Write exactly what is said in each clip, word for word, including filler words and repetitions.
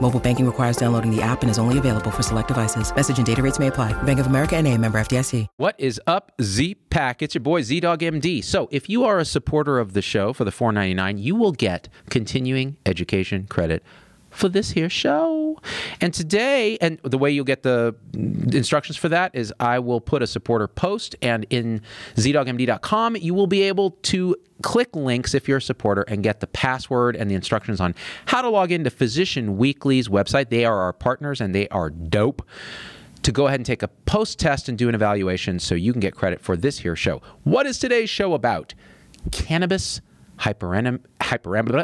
Mobile banking requires downloading the app and is only available for select devices. Message and data rates may apply. Bank of America N A, member F D I C. What is up, Z-Pack? It's your boy, ZDoggMD. So if you are a supporter of the show for the four ninety-nine, you will get continuing education credit for this here show. And today, and the way you'll get the instructions for that is I will put a supporter post, and in Z dog M D dot com, you will be able to click links if you're a supporter and get the password and the instructions on how to log into Physician Weekly's website. They are our partners, and they are dope. To go ahead and take a post test and do an evaluation so you can get credit for this here show. What is today's show about? Cannabis hyperenem... hyperenem...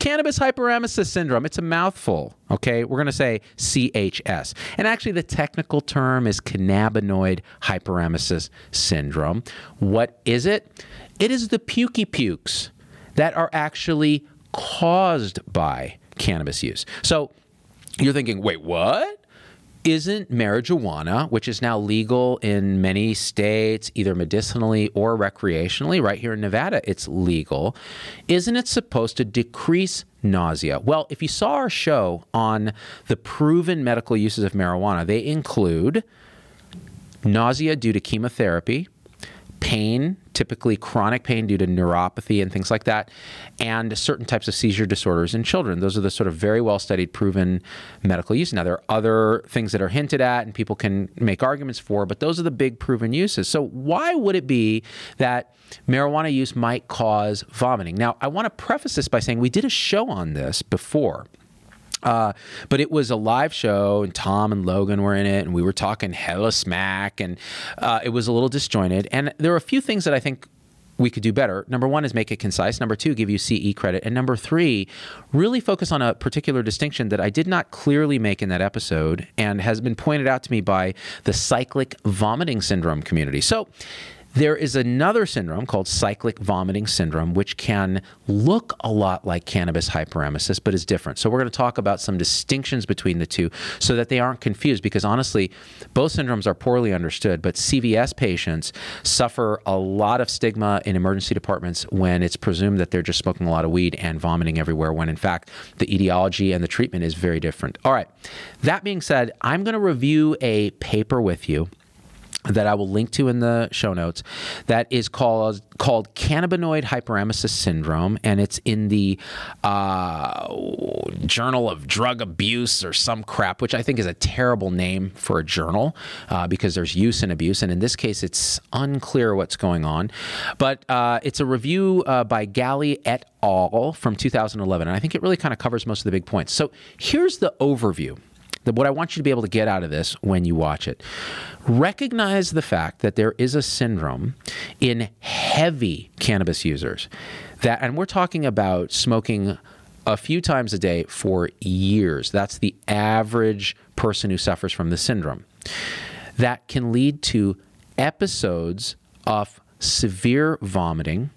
Cannabis hyperemesis syndrome. It's a mouthful, okay? We're going to say C H S. And actually, the technical term is cannabinoid hyperemesis syndrome. What is it? It is the pukey pukes that are actually caused by cannabis use. So you're thinking, wait, what? Isn't marijuana, which is now legal in many states, either medicinally or recreationally, right here in Nevada, it's legal, isn't it supposed to decrease nausea? Well, if you saw our show on the proven medical uses of marijuana, they include nausea due to chemotherapy, pain, typically chronic pain due to neuropathy and things like that, and certain types of seizure disorders in children. Those are the sort of very well-studied, proven medical use. Now, there are other things that are hinted at and people can make arguments for, but those are the big proven uses. So why would it be that marijuana use might cause vomiting? Now, I want to preface this by saying we did a show on this before. Uh, but it was a live show, and Tom and Logan were in it, and we were talking hella smack, and uh, it was a little disjointed. And there are a few things that I think we could do better. Number one is make it concise. Number two, give you C E credit. And number three, really focus on a particular distinction that I did not clearly make in that episode and has been pointed out to me by the cyclic vomiting syndrome community. So there is another syndrome called cyclic vomiting syndrome, which can look a lot like cannabis hyperemesis, but is different. So we're going to talk about some distinctions between the two so that they aren't confused, because honestly, both syndromes are poorly understood, but C V S patients suffer a lot of stigma in emergency departments when it's presumed that they're just smoking a lot of weed and vomiting everywhere, when in fact, the etiology and the treatment is very different. All right. That being said, I'm going to review a paper with you that I will link to in the show notes, that is called called Cannabinoid Hyperemesis Syndrome, and it's in the uh, Journal of Drug Abuse or some crap, which I think is a terrible name for a journal uh, because there's use and abuse, and in this case, it's unclear what's going on. But uh, it's a review uh, by Galley et al. From two thousand eleven, and I think it really kind of covers most of the big points. So here's the overview. What I want you to be able to get out of this when you watch it. Recognize the fact that there is a syndrome in heavy cannabis users that, and we're talking about smoking a few times a day for years. That's the average person who suffers from the syndrome. That can lead to episodes of severe vomiting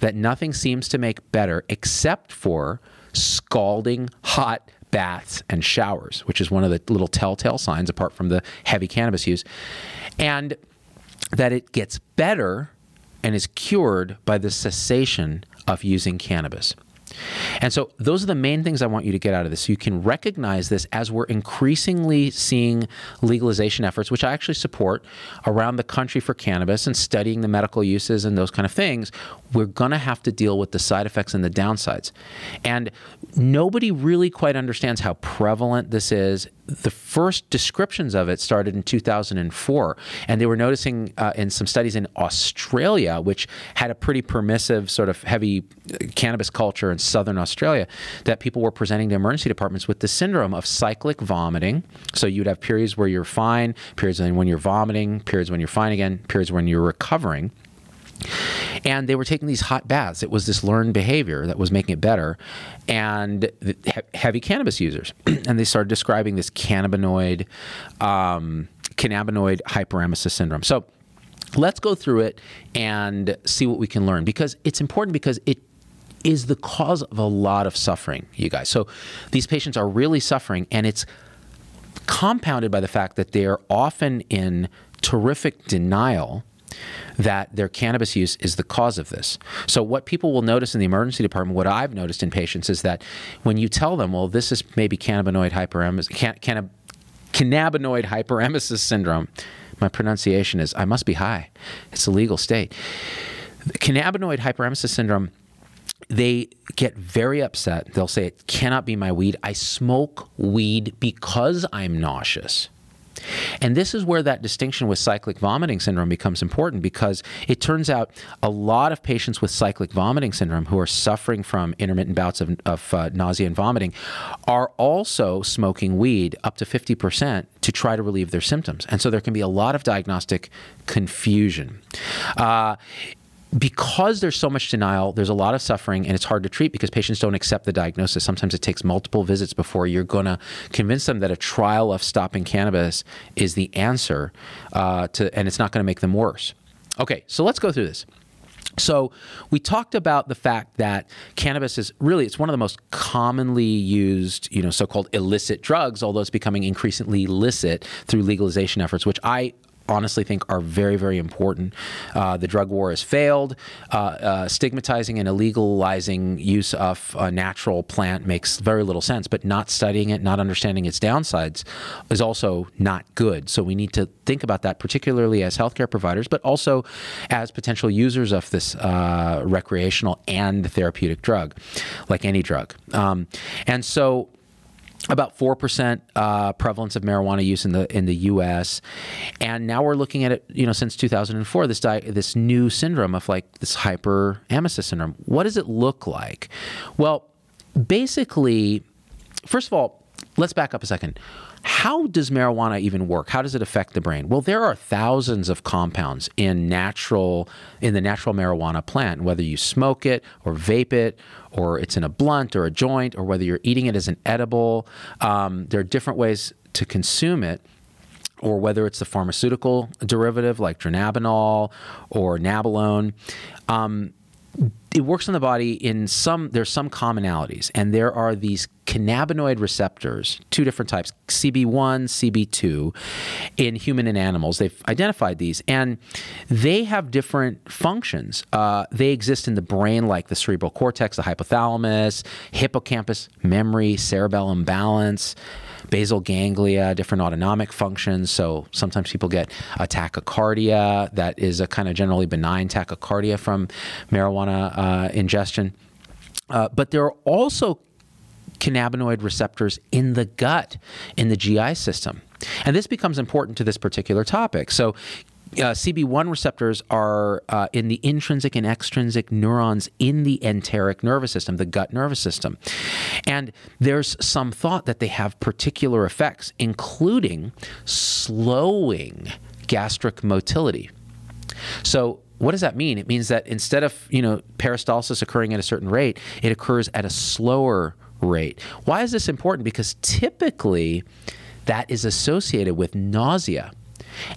that nothing seems to make better except for scalding hot baths and showers, which is one of the little telltale signs apart from the heavy cannabis use, and that it gets better and is cured by the cessation of using cannabis. And so those are the main things I want you to get out of this. So you can recognize this as we're increasingly seeing legalization efforts, which I actually support, around the country for cannabis and studying the medical uses and those kind of things. We're going to have to deal with the side effects and the downsides. And nobody really quite understands how prevalent this is the first descriptions of it started in two thousand four, and they were noticing uh, in some studies in Australia, which had a pretty permissive sort of heavy cannabis culture in southern Australia, that people were presenting to emergency departments with the syndrome of cyclic vomiting. So you'd have periods where you're fine, periods when you're vomiting, periods when you're fine again, periods when you're recovering. And they were taking these hot baths. It was this learned behavior that was making it better. And he- heavy cannabis users. And they started describing this cannabinoid, um, cannabinoid hyperemesis syndrome. So let's go through it and see what we can learn, because it's important, because it is the cause of a lot of suffering, you guys. So these patients are really suffering, and it's compounded by the fact that they are often in terrific denial that their cannabis use is the cause of this. So what people will notice in the emergency department, what I've noticed in patients, is that when you tell them, well, this is maybe cannabinoid hyperemesis, can, can, cannabinoid hyperemesis syndrome, my pronunciation is, I must be high. It's a legal state. Cannabinoid hyperemesis syndrome, they get very upset. They'll say, it cannot be my weed. I smoke weed because I'm nauseous. And this is where that distinction with cyclic vomiting syndrome becomes important, because it turns out a lot of patients with cyclic vomiting syndrome who are suffering from intermittent bouts of, of uh, nausea and vomiting are also smoking weed up to fifty percent to try to relieve their symptoms. And so there can be a lot of diagnostic confusion. Uh, Because there's so much denial, there's a lot of suffering, and it's hard to treat because patients don't accept the diagnosis. Sometimes it takes multiple visits before you're going to convince them that a trial of stopping cannabis is the answer, uh, to, and it's not going to make them worse. Okay, so let's go through this. So we talked about the fact that cannabis is really, it's one of the most commonly used, you know, so-called illicit drugs, although it's becoming increasingly licit through legalization efforts, which I honestly think are very, very important. Uh, the drug war has failed. Uh, uh, stigmatizing and illegalizing use of a natural plant makes very little sense, but not studying it, not understanding its downsides is also not good. So we need to think about that, particularly as healthcare providers, but also as potential users of this uh, recreational and therapeutic drug, like any drug. Um, and so about four percent uh, prevalence of marijuana use in the in the U S And now we're looking at it, you know, since two thousand four, this di- this new syndrome of like this hyperemesis syndrome. What does it look like? Well, basically, first of all, let's back up a second. How does marijuana even work? How does it affect the brain? Well, there are thousands of compounds in natural in the natural marijuana plant, whether you smoke it or vape it, or it's in a blunt or a joint, or whether you're eating it as an edible. Um, there are different ways to consume it, or whether it's the pharmaceutical derivative like dronabinol or nabilone. Um, It works in the body in some, there's some commonalities, and there are these cannabinoid receptors, two different types, C B one, C B two, in human and animals. They've identified these, and they have different functions. Uh, they exist in the brain, like the cerebral cortex, the hypothalamus, hippocampus, memory, cerebellum, balance, basal ganglia, different autonomic functions. So sometimes people get a tachycardia that is a kind of generally benign tachycardia from marijuana uh, ingestion. Uh, but there are also cannabinoid receptors in the gut, in the G I system. And this becomes important to this particular topic. So Uh, C B one receptors are uh, in the intrinsic and extrinsic neurons in the enteric nervous system, the gut nervous system. And there's some thought that they have particular effects, including slowing gastric motility. So what does that mean? It means that instead of, you know, peristalsis occurring at a certain rate, it occurs at a slower rate. Why is this important? Because typically that is associated with nausea.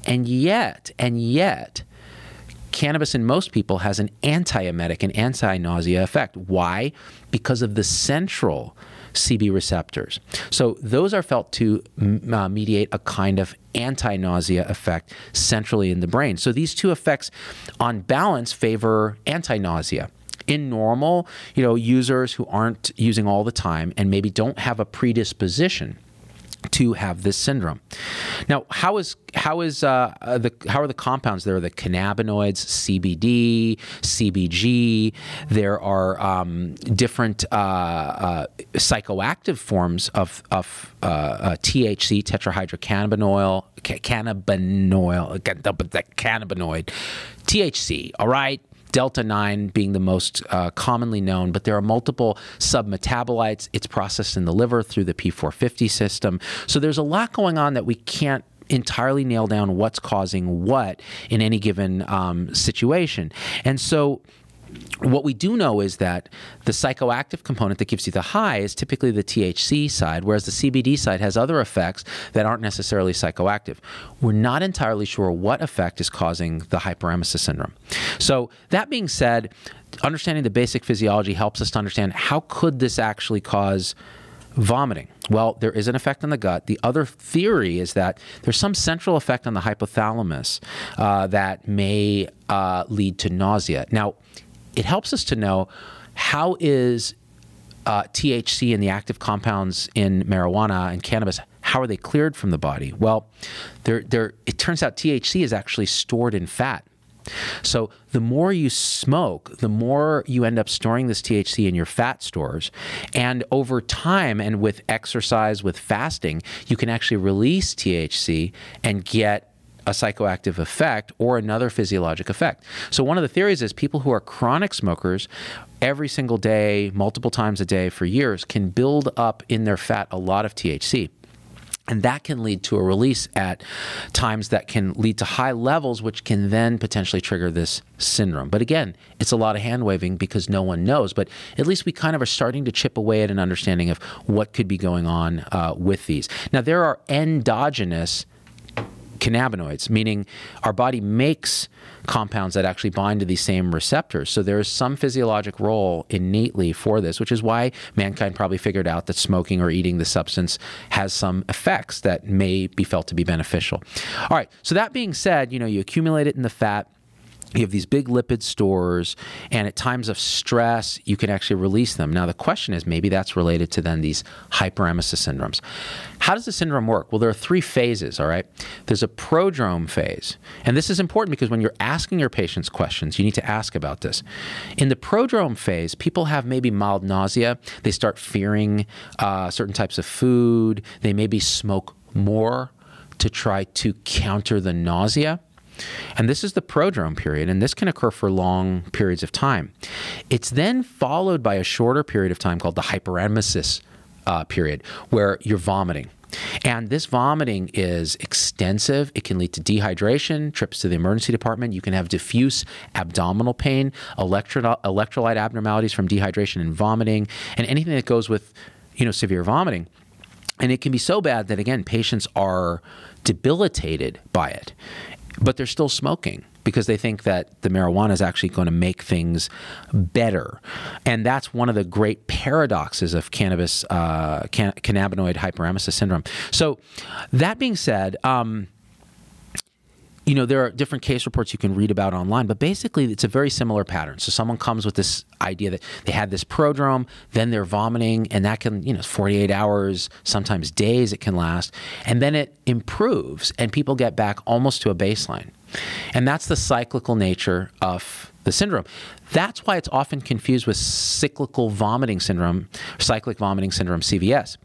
And yet, and yet, cannabis in most people has an anti-emetic, an anti-nausea effect. Why? Because of the central C B receptors. So those are felt to uh, mediate a kind of anti-nausea effect centrally in the brain. So these two effects on balance favor anti-nausea. In normal, you know, users who aren't using all the time and maybe don't have a predisposition to have this syndrome. Now, how is how is uh, the how are the compounds? There are the cannabinoids, C B D, C B G. There are um, different uh, uh, psychoactive forms of of uh, uh, T H C, tetrahydrocannabinol, ca- cannabinoid, cannabinoid, T H C. All right. Delta nine being the most uh, commonly known, but there are multiple submetabolites. It's processed in the liver through the P four fifty system. So there's a lot going on that we can't entirely nail down what's causing what in any given um, situation. And so what we do know is that the psychoactive component that gives you the high is typically the T H C side, whereas the C B D side has other effects that aren't necessarily psychoactive. We're not entirely sure what effect is causing the hyperemesis syndrome. So that being said, understanding the basic physiology helps us to understand how could this actually cause vomiting. Well, there is an effect on the gut. The other theory is that there's some central effect on the hypothalamus uh, that may uh, lead to nausea. Now, it helps us to know how is uh, T H C and the active compounds in marijuana and cannabis, how are they cleared from the body? Well, they're, they're, it turns out T H C is actually stored in fat. So the more you smoke, the more you end up storing this T H C in your fat stores. And over time and with exercise, with fasting, you can actually release T H C and get a psychoactive effect or another physiologic effect. So one of the theories is people who are chronic smokers every single day, multiple times a day for years, can build up in their fat a lot of T H C. And that can lead to a release at times that can lead to high levels, which can then potentially trigger this syndrome. But again, it's a lot of hand-waving because no one knows. But at least we kind of are starting to chip away at an understanding of what could be going on uh, with these. Now, there are endogenous cannabinoids, meaning our body makes compounds that actually bind to these same receptors. So there is some physiologic role innately for this, which is why mankind probably figured out that smoking or eating the substance has some effects that may be felt to be beneficial. All right. So that being said, you know, you accumulate it in the fat. You have these big lipid stores, and at times of stress, you can actually release them. Now, the question is, maybe that's related to then these hyperemesis syndromes. How does the syndrome work? Well, there are three phases, all right? There's a prodrome phase, and this is important because when you're asking your patients questions, you need to ask about this. In the prodrome phase, people have maybe mild nausea. They start fearing uh, certain types of food. They maybe smoke more to try to counter the nausea. And this is the prodrome period, and this can occur for long periods of time. It's then followed by a shorter period of time called the hyperemesis uh, period, where you're vomiting. And this vomiting is extensive. It can lead to dehydration, trips to the emergency department. You can have diffuse abdominal pain, electro- electrolyte abnormalities from dehydration and vomiting, and anything that goes with, you know, severe vomiting. And it can be so bad that, again, patients are debilitated by it. But they're still smoking because they think that the marijuana is actually going to make things better. And that's one of the great paradoxes of cannabis, uh, can- cannabinoid hyperemesis syndrome. So that being said, um, you know, there are different case reports you can read about online, but basically it's a very similar pattern. So someone comes with this idea that they had this prodrome, then they're vomiting, and that can, you know, forty-eight hours, sometimes days it can last, and then it improves and people get back almost to a baseline. And that's the cyclical nature of the syndrome. That's why it's often confused with cyclical vomiting syndrome, cyclic vomiting syndrome, C V S.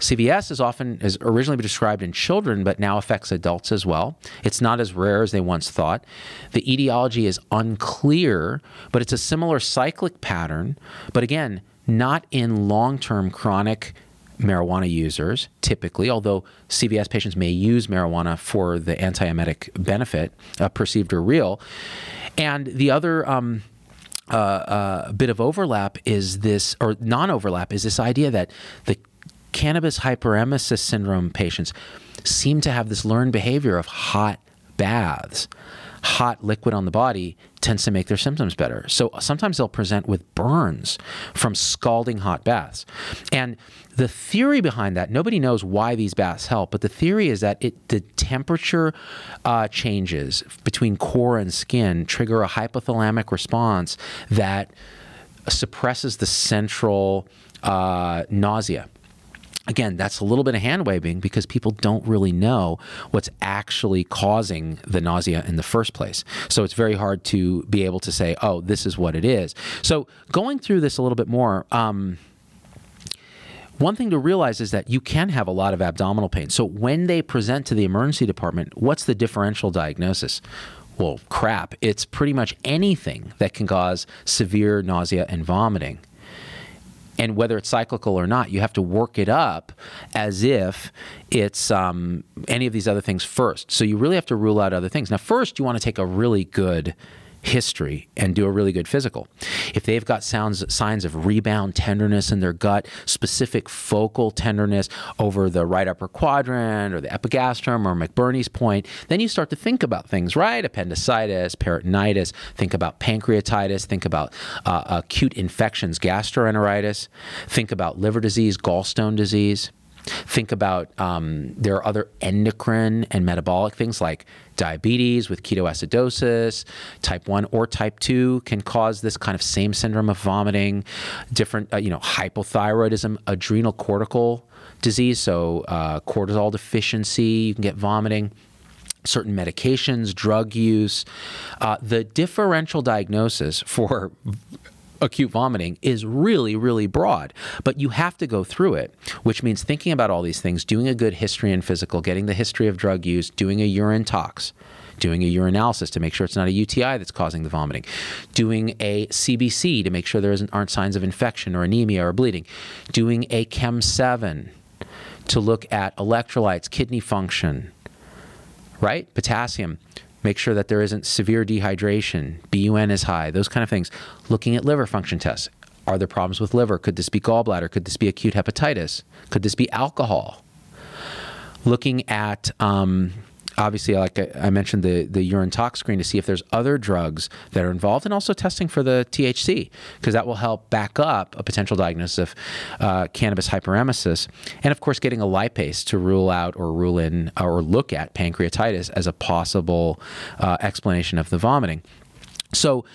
C V S is often is originally described in children, but now affects adults as well. It's not as rare as they once thought. The etiology is unclear, but it's a similar cyclic pattern. But again, not in long-term chronic marijuana users, typically, although C V S patients may use marijuana for the anti-emetic benefit, uh, perceived or real. And the other um, uh, uh, bit of overlap is this, or non-overlap, is this idea that the cannabis hyperemesis syndrome patients seem to have this learned behavior of hot baths. Hot liquid on the body tends to make their symptoms better. So sometimes they'll present with burns from scalding hot baths. And the theory behind that, nobody knows why these baths help, but the theory is that it the temperature uh, changes between core and skin trigger a hypothalamic response that suppresses the central uh, nausea. Again, that's a little bit of hand-waving because people don't really know what's actually causing the nausea in the first place. So it's very hard to be able to say, oh, this is what it is. So going through this a little bit more, um, one thing to realize is that you can have a lot of abdominal pain. So when they present to the emergency department, what's the differential diagnosis? Well, crap, it's pretty much anything that can cause severe nausea and vomiting. And whether it's cyclical or not, you have to work it up as if it's um, any of these other things first. So you really have to rule out other things. Now, first, you want to take a really good history and do a really good physical. If they've got sounds, signs of rebound tenderness in their gut, specific focal tenderness over the right upper quadrant or the epigastrum or McBurney's point, then you start to think about things, right? Appendicitis, peritonitis, think about pancreatitis, think about uh, acute infections, gastroenteritis, think about liver disease, gallstone disease. Think about um, there are other endocrine and metabolic things like diabetes with ketoacidosis, type one or type two can cause this kind of same syndrome of vomiting, different, uh, you know, hypothyroidism, adrenal cortical disease, so uh, cortisol deficiency, you can get vomiting, certain medications, drug use. Uh, the differential diagnosis for acute vomiting is really, really broad, but you have to go through it, which means thinking about all these things, doing a good history and physical, getting the history of drug use, doing a urine tox, doing a urinalysis to make sure it's not a U T I that's causing the vomiting, doing a C B C to make sure there isn't, aren't signs of infection or anemia or bleeding, doing a chem seven to look at electrolytes, kidney function, right? Potassium. Make sure that there isn't severe dehydration, B U N is high, those kind of things. Looking at liver function tests. Are there problems with liver? Could this be gallbladder? Could this be acute hepatitis? Could this be alcohol? Looking at, um, obviously, like I mentioned, the, the urine tox screen to see if there's other drugs that are involved, and also testing for the T H C, because that will help back up a potential diagnosis of uh, cannabis hyperemesis. And of course, getting a lipase to rule out or rule in or look at pancreatitis as a possible uh, explanation of the vomiting. So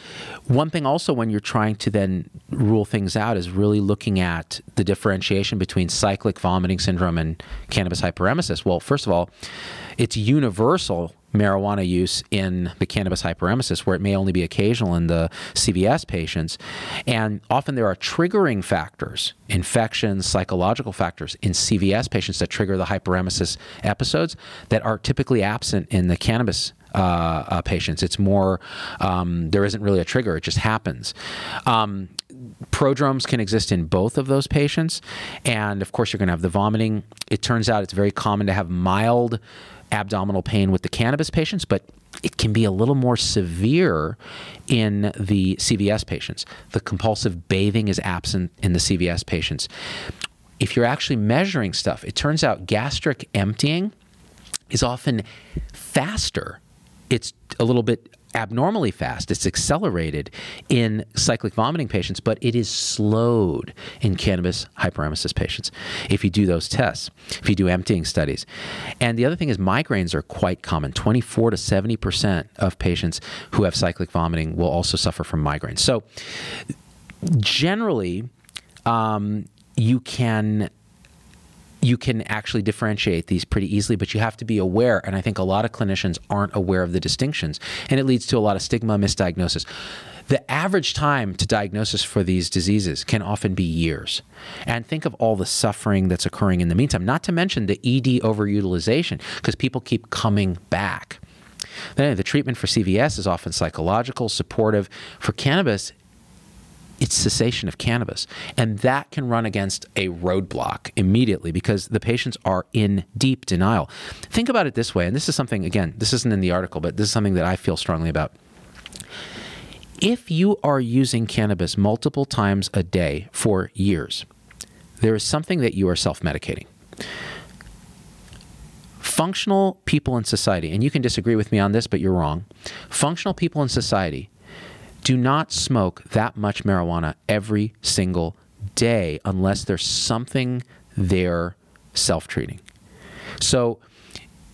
one thing also when you're trying to then rule things out is really looking at the differentiation between cyclic vomiting syndrome and cannabis hyperemesis. Well, first of all, it's universal marijuana use in the cannabis hyperemesis, where it may only be occasional in the C V S patients. And often there are triggering factors, infections, psychological factors in C V S patients that trigger the hyperemesis episodes that are typically absent in the cannabis uh, uh, patients. It's more, um, there isn't really a trigger, it just happens. Um, Prodromes can exist in both of those patients. And of course, you're going to have the vomiting. It turns out it's very common to have mild abdominal pain with the cannabis patients, but it can be a little more severe in the C V S patients. The compulsive bathing is absent in the C V S patients. If you're actually measuring stuff, it turns out gastric emptying is often faster. It's a little bit abnormally fast. It's accelerated in cyclic vomiting patients, but it is slowed in cannabis hyperemesis patients if you do those tests, if you do emptying studies. And the other thing is migraines are quite common. twenty-four to seventy percent of patients who have cyclic vomiting will also suffer from migraines. So generally, um, you can you can actually differentiate these pretty easily, but you have to be aware. And I think a lot of clinicians aren't aware of the distinctions, and it leads to a lot of stigma, misdiagnosis. The average time to diagnosis for these diseases can often be years. And think of all the suffering that's occurring in the meantime, not to mention the E D overutilization, because people keep coming back. Then the treatment for C V S is often psychological, supportive. For cannabis, it's cessation of cannabis. And that can run against a roadblock immediately because the patients are in deep denial. Think about it this way, and this is something, again, this isn't in the article, but this is something that I feel strongly about. If you are using cannabis multiple times a day for years, there is something that you are self-medicating. Functional people in society, and you can disagree with me on this, but you're wrong. Functional people in society do not smoke that much marijuana every single day unless there's something they're self-treating. So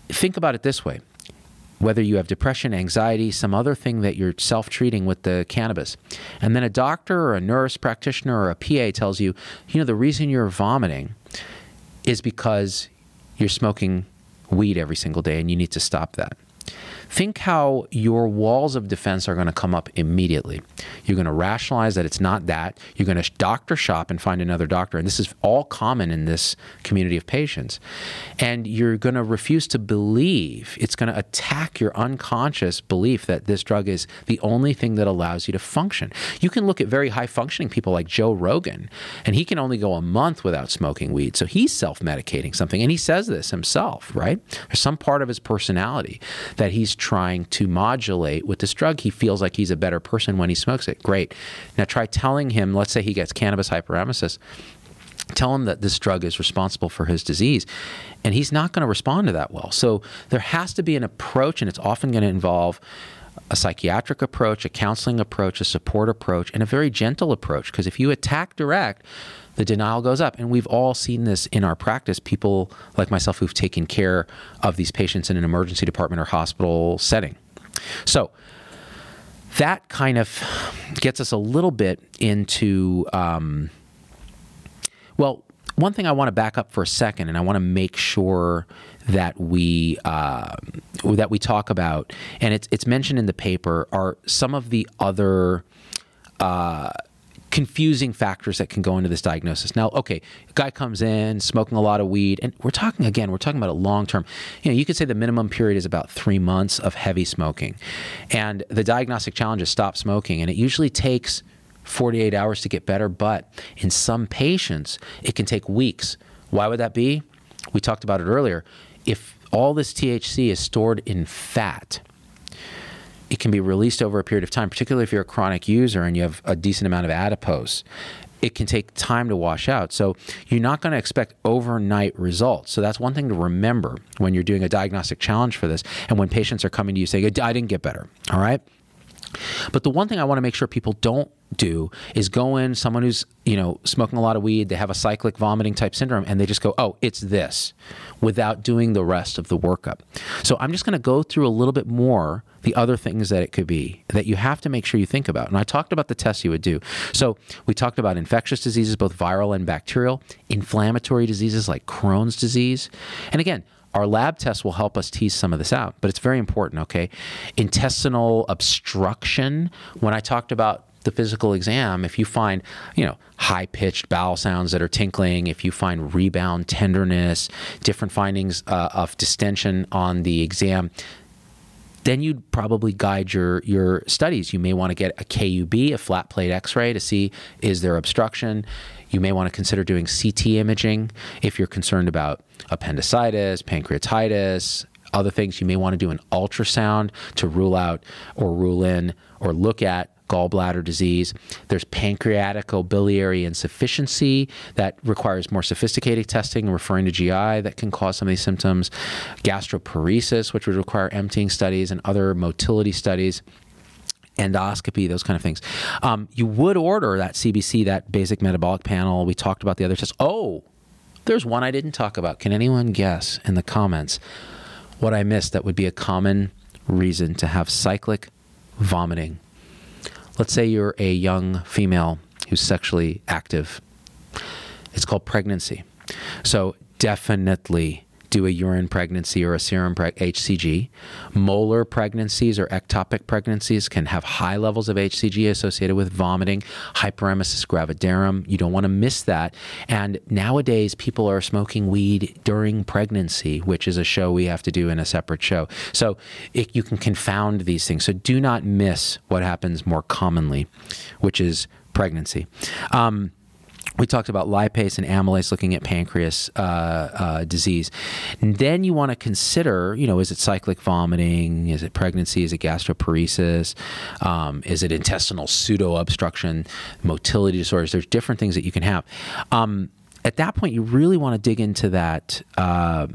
think about it this way. Whether you have depression, anxiety, some other thing that you're self-treating with the cannabis, and then a doctor or a nurse practitioner or a P A tells you, you know, the reason you're vomiting is because you're smoking weed every single day and you need to stop that. Think how your walls of defense are going to come up immediately. You're going to rationalize that it's not that. You're going to doctor shop and find another doctor. And this is all common in this community of patients. And you're going to refuse to believe. It's going to attack your unconscious belief that this drug is the only thing that allows you to function. You can look at very high functioning people like Joe Rogan, and he can only go a month without smoking weed. So he's self-medicating something. And he says this himself, right? There's some part of his personality that he's trying to modulate with this drug. He feels like he's a better person when he smokes it. Great. Now try telling him, let's say he gets cannabis hyperemesis, tell him that this drug is responsible for his disease. And he's not going to respond to that well. So there has to be an approach, and it's often going to involve a psychiatric approach, a counseling approach, a support approach, and a very gentle approach. Because if you attack direct, the denial goes up. And we've all seen this in our practice. People like myself who've taken care of these patients in an emergency department or hospital setting. So that kind of gets us a little bit into, um, well, one thing I want to back up for a second, and I want to make sure that we uh, that we talk about, and it's it's mentioned in the paper, are some of the other uh, confusing factors that can go into this diagnosis. Now, okay, a guy comes in smoking a lot of weed, and we're talking again, we're talking about a long term. You know, you could say the minimum period is about three months of heavy smoking, and the diagnostic challenge is stop smoking, and it usually takes forty-eight hours to get better, but in some patients, it can take weeks. Why would that be? We talked about it earlier. If all this T H C is stored in fat, it can be released over a period of time, particularly if you're a chronic user and you have a decent amount of adipose. It can take time to wash out. So you're not going to expect overnight results. So that's one thing to remember when you're doing a diagnostic challenge for this and when patients are coming to you saying, I didn't get better, all right? But the one thing I want to make sure people don't do is go in, someone who's, you know, smoking a lot of weed, they have a cyclic vomiting type syndrome, and they just go, oh, it's this, without doing the rest of the workup. So I'm just going to go through a little bit more the other things that it could be that you have to make sure you think about. And I talked about the tests you would do. So we talked about infectious diseases, both viral and bacterial, inflammatory diseases like Crohn's disease. And again, our lab tests will help us tease some of this out, but it's very important, okay? Intestinal obstruction. When I talked about the physical exam, if you find, you know, high-pitched bowel sounds that are tinkling, if you find rebound tenderness, different findings uh, of distension on the exam, then you'd probably guide your your studies. You may want to get a K U B, a flat plate x-ray, to see is there obstruction. You may want to consider doing C T imaging if you're concerned about appendicitis, pancreatitis, other things. You may want to do an ultrasound to rule out or rule in or look at gallbladder disease. There's pancreaticobiliary insufficiency that requires more sophisticated testing, referring to G I, that can cause some of these symptoms. Gastroparesis, which would require emptying studies and other motility studies. Endoscopy, those kind of things. Um, you would order that C B C, that basic metabolic panel. We talked about the other tests. Oh, there's one I didn't talk about. Can anyone guess in the comments what I missed that would be a common reason to have cyclic vomiting? Let's say you're a young female who's sexually active. It's called pregnancy. So definitely do a urine pregnancy or a serum preg- H C G. Molar pregnancies or ectopic pregnancies can have high levels of H C G associated with vomiting, hyperemesis gravidarum. You don't want to miss that. And nowadays, people are smoking weed during pregnancy, which is a show we have to do in a separate show. So it, you can confound these things. So do not miss what happens more commonly, which is pregnancy. Um, We talked about lipase and amylase, looking at pancreas uh, uh, disease. And then you want to consider, you know, is it cyclic vomiting? Is it pregnancy? Is it gastroparesis? Um, is it intestinal pseudo-obstruction, motility disorders? There's different things that you can have. Um, at that point, you really want to dig into that uh,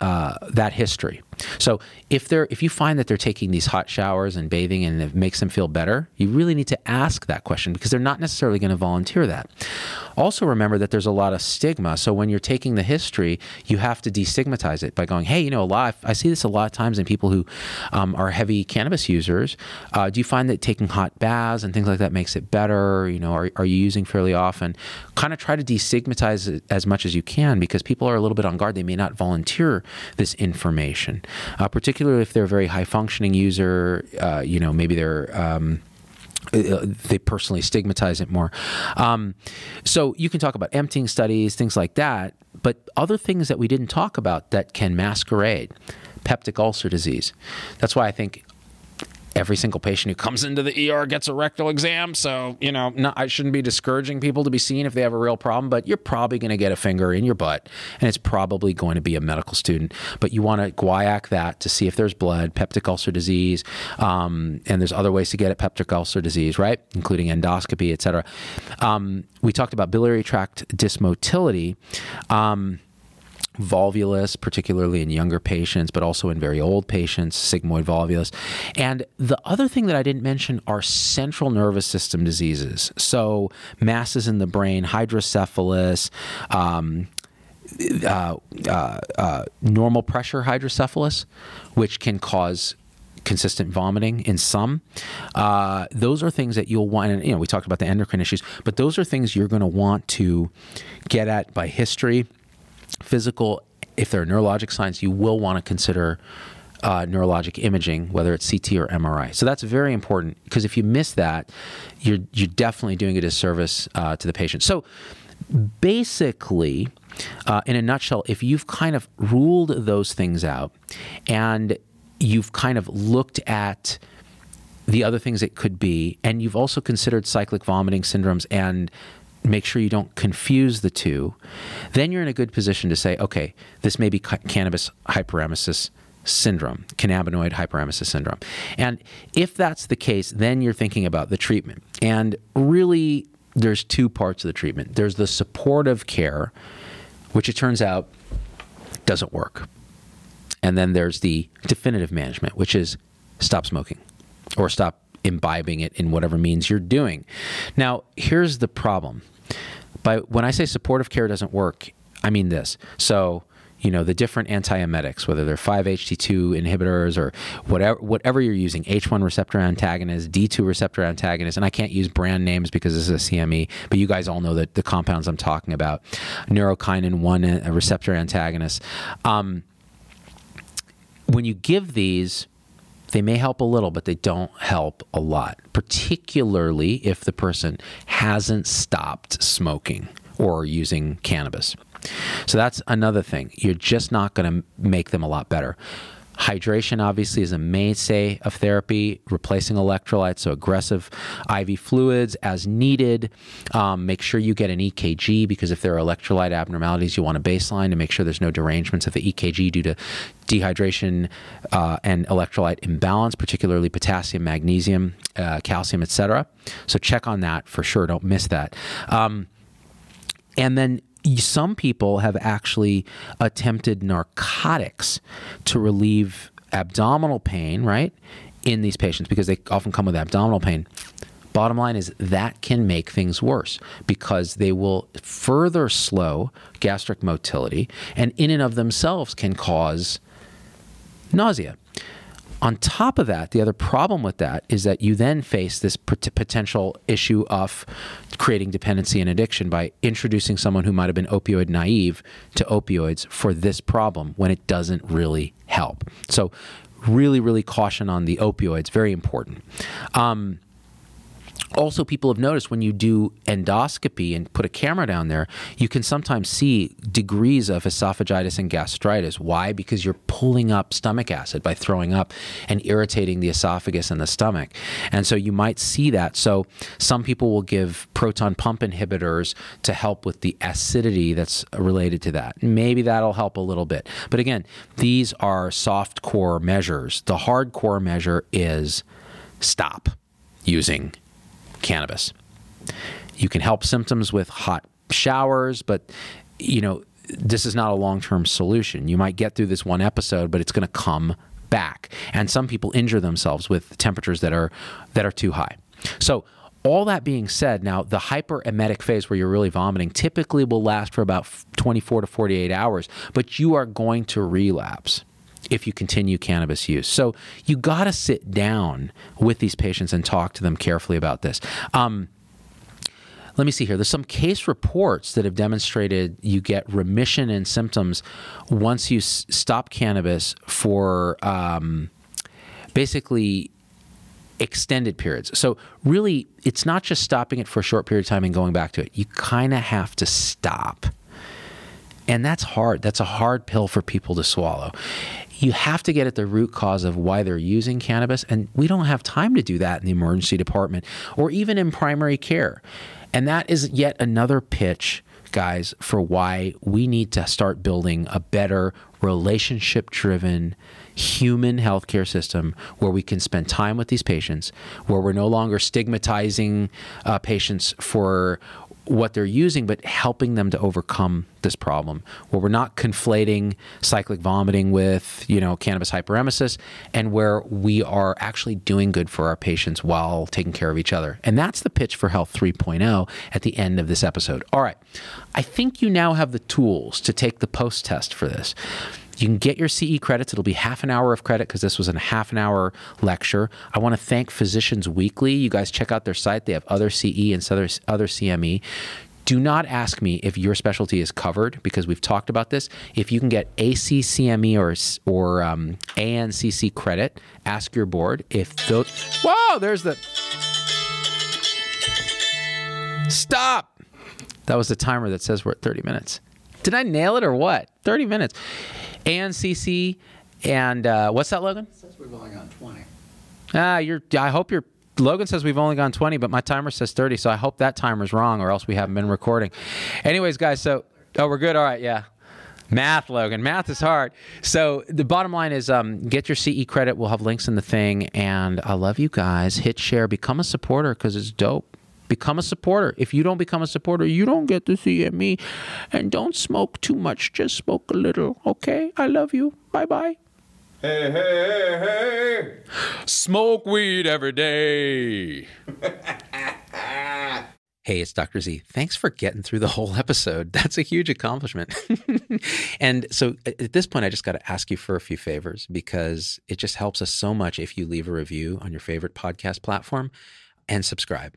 uh, that history. So if they're if you find that they're taking these hot showers and bathing and it makes them feel better, you really need to ask that question, because they're not necessarily going to volunteer that. Also remember that there's a lot of stigma. So when you're taking the history, you have to destigmatize it by going, hey, you know, a lot, I see this a lot of times in people who um, are heavy cannabis users. Uh, do you find that taking hot baths and things like that makes it better? You know, are, are you using fairly often? Kind of try to destigmatize it as much as you can, because people are a little bit on guard. They may not volunteer this information, uh, particularly if they're a very high functioning user. Uh, you know, maybe they're, um, they personally stigmatize it more. Um, so you can talk about emptying studies, things like that. But other things that we didn't talk about that can masquerade: peptic ulcer disease. That's why I think every single patient who comes into the E R gets a rectal exam. So, you know, not, I shouldn't be discouraging people to be seen if they have a real problem, but you're probably going to get a finger in your butt, and it's probably going to be a medical student. But you want to guaiac that to see if there's blood, peptic ulcer disease, um, and there's other ways to get at peptic ulcer disease, right? Including endoscopy, et cetera. Um, we talked about biliary tract dysmotility. Um, Volvulus, particularly in younger patients, but also in very old patients, sigmoid volvulus. And the other thing that I didn't mention are central nervous system diseases. So masses in the brain, hydrocephalus, um, uh, uh, uh, normal pressure hydrocephalus, which can cause consistent vomiting in some. Uh, those are things that you'll want, and, you know, we talked about the endocrine issues, but those are things you're going to want to get at by history. Physical, if there are neurologic signs, you will want to consider uh, neurologic imaging, whether it's C T or M R I. So that's very important, because if you miss that, you're you're definitely doing a disservice uh, to the patient. So basically, uh, in a nutshell, if you've kind of ruled those things out and you've kind of looked at the other things it could be, and you've also considered cyclic vomiting syndromes and make sure you don't confuse the two, then you're in a good position to say, okay, this may be ca- cannabis hyperemesis syndrome, cannabinoid hyperemesis syndrome. And if that's the case, then you're thinking about the treatment. And really, there's two parts of the treatment. There's the supportive care, which it turns out doesn't work. And then there's the definitive management, which is stop smoking or stop imbibing it in whatever means you're doing. Now, here's the problem. By when I say supportive care doesn't work, I mean this. So, you know, the different anti-emetics, whether they're five H T two inhibitors or whatever whatever you're using, H one receptor antagonists, D two receptor antagonists, and I can't use brand names because this is a C M E, but you guys all know that the compounds I'm talking about, neurokinin one receptor antagonists. Um, when you give these, they may help a little, but they don't help a lot, particularly if the person hasn't stopped smoking or using cannabis. So that's another thing. You're just not going to make them a lot better. Hydration, obviously, is a mainstay of therapy, replacing electrolytes, so aggressive I V fluids as needed. Um, make sure you get an E K G, because if there are electrolyte abnormalities, you want a baseline to make sure there's no derangements of the E K G due to dehydration uh, and electrolyte imbalance, particularly potassium, magnesium, uh, calcium, et cetera. So check on that for sure. Don't miss that. Um, and then some people have actually attempted narcotics to relieve abdominal pain, right, in these patients, because they often come with abdominal pain. Bottom line is that can make things worse, because they will further slow gastric motility and in and of themselves can cause nausea. On top of that, the other problem with that is that you then face this pot- potential issue of creating dependency and addiction by introducing someone who might have been opioid naive to opioids for this problem when it doesn't really help. So really, really caution on the opioids, very important. Um, Also, people have noticed when you do endoscopy and put a camera down there, you can sometimes see degrees of esophagitis and gastritis. Why? Because you're pulling up stomach acid by throwing up and irritating the esophagus and the stomach. And so you might see that. So some people will give proton pump inhibitors to help with the acidity that's related to that. Maybe that'll help a little bit. But again, these are soft core measures. The hard core measure is stop using cannabis. You can help symptoms with hot showers, but you know, this is not a long-term solution. You might get through this one episode, but it's going to come back. And some people injure themselves with temperatures that are that are too high. So all that being said, now the hyperemetic phase where you're really vomiting typically will last for about twenty-four to forty-eight hours, but you are going to relapse if you continue cannabis use. So you got to sit down with these patients and talk to them carefully about this. Um, Let me see here. There's some case reports that have demonstrated you get remission in symptoms once you s- stop cannabis for um, basically extended periods. So really, it's not just stopping it for a short period of time and going back to it. You kind of have to stop. And that's hard. That's a hard pill for people to swallow. You have to get at the root cause of why they're using cannabis. And we don't have time to do that in the emergency department or even in primary care. And that is yet another pitch, guys, for why we need to start building a better relationship-driven human healthcare system where we can spend time with these patients, where we're no longer stigmatizing uh, patients for what they're using, but helping them to overcome this problem, where we're not conflating cyclic vomiting with, you know, cannabis hyperemesis, and where we are actually doing good for our patients while taking care of each other. And that's the pitch for Health three point oh at the end of this episode. All right. I think you now have the tools to take the post test for this. You can get your C E credits. It'll be half an hour of credit because this was a half an hour lecture. I want to thank Physicians Weekly. You guys check out their site. They have other C E and other C M E. Do not ask me if your specialty is covered because we've talked about this. If you can get A C C M E or or um, A N C C credit, ask your board. If those... Whoa, there's the... Stop! That was the timer that says we're at thirty minutes. Did I nail it or what? thirty minutes. A N C C and uh, what's that, Logan? It says we've only gone twenty. Ah, you're. I hope you're. Logan says we've only gone twenty, but my timer says thirty, so I hope that timer's wrong, or else we haven't been recording. Anyways, guys, so oh, we're good. All right, yeah. Math, Logan. Math is hard. So the bottom line is um, get your C E credit. We'll have links in the thing, and I love you guys. Hit share. Become a supporter because it's dope. Become a supporter. If you don't become a supporter, you don't get to see me. And don't smoke too much. Just smoke a little, okay? I love you. Bye-bye. Hey, hey, hey, hey. Smoke weed every day. Hey, it's Doctor Z. Thanks for getting through the whole episode. That's a huge accomplishment. And so at this point, I just got to ask you for a few favors because it just helps us so much if you leave a review on your favorite podcast platform and subscribe.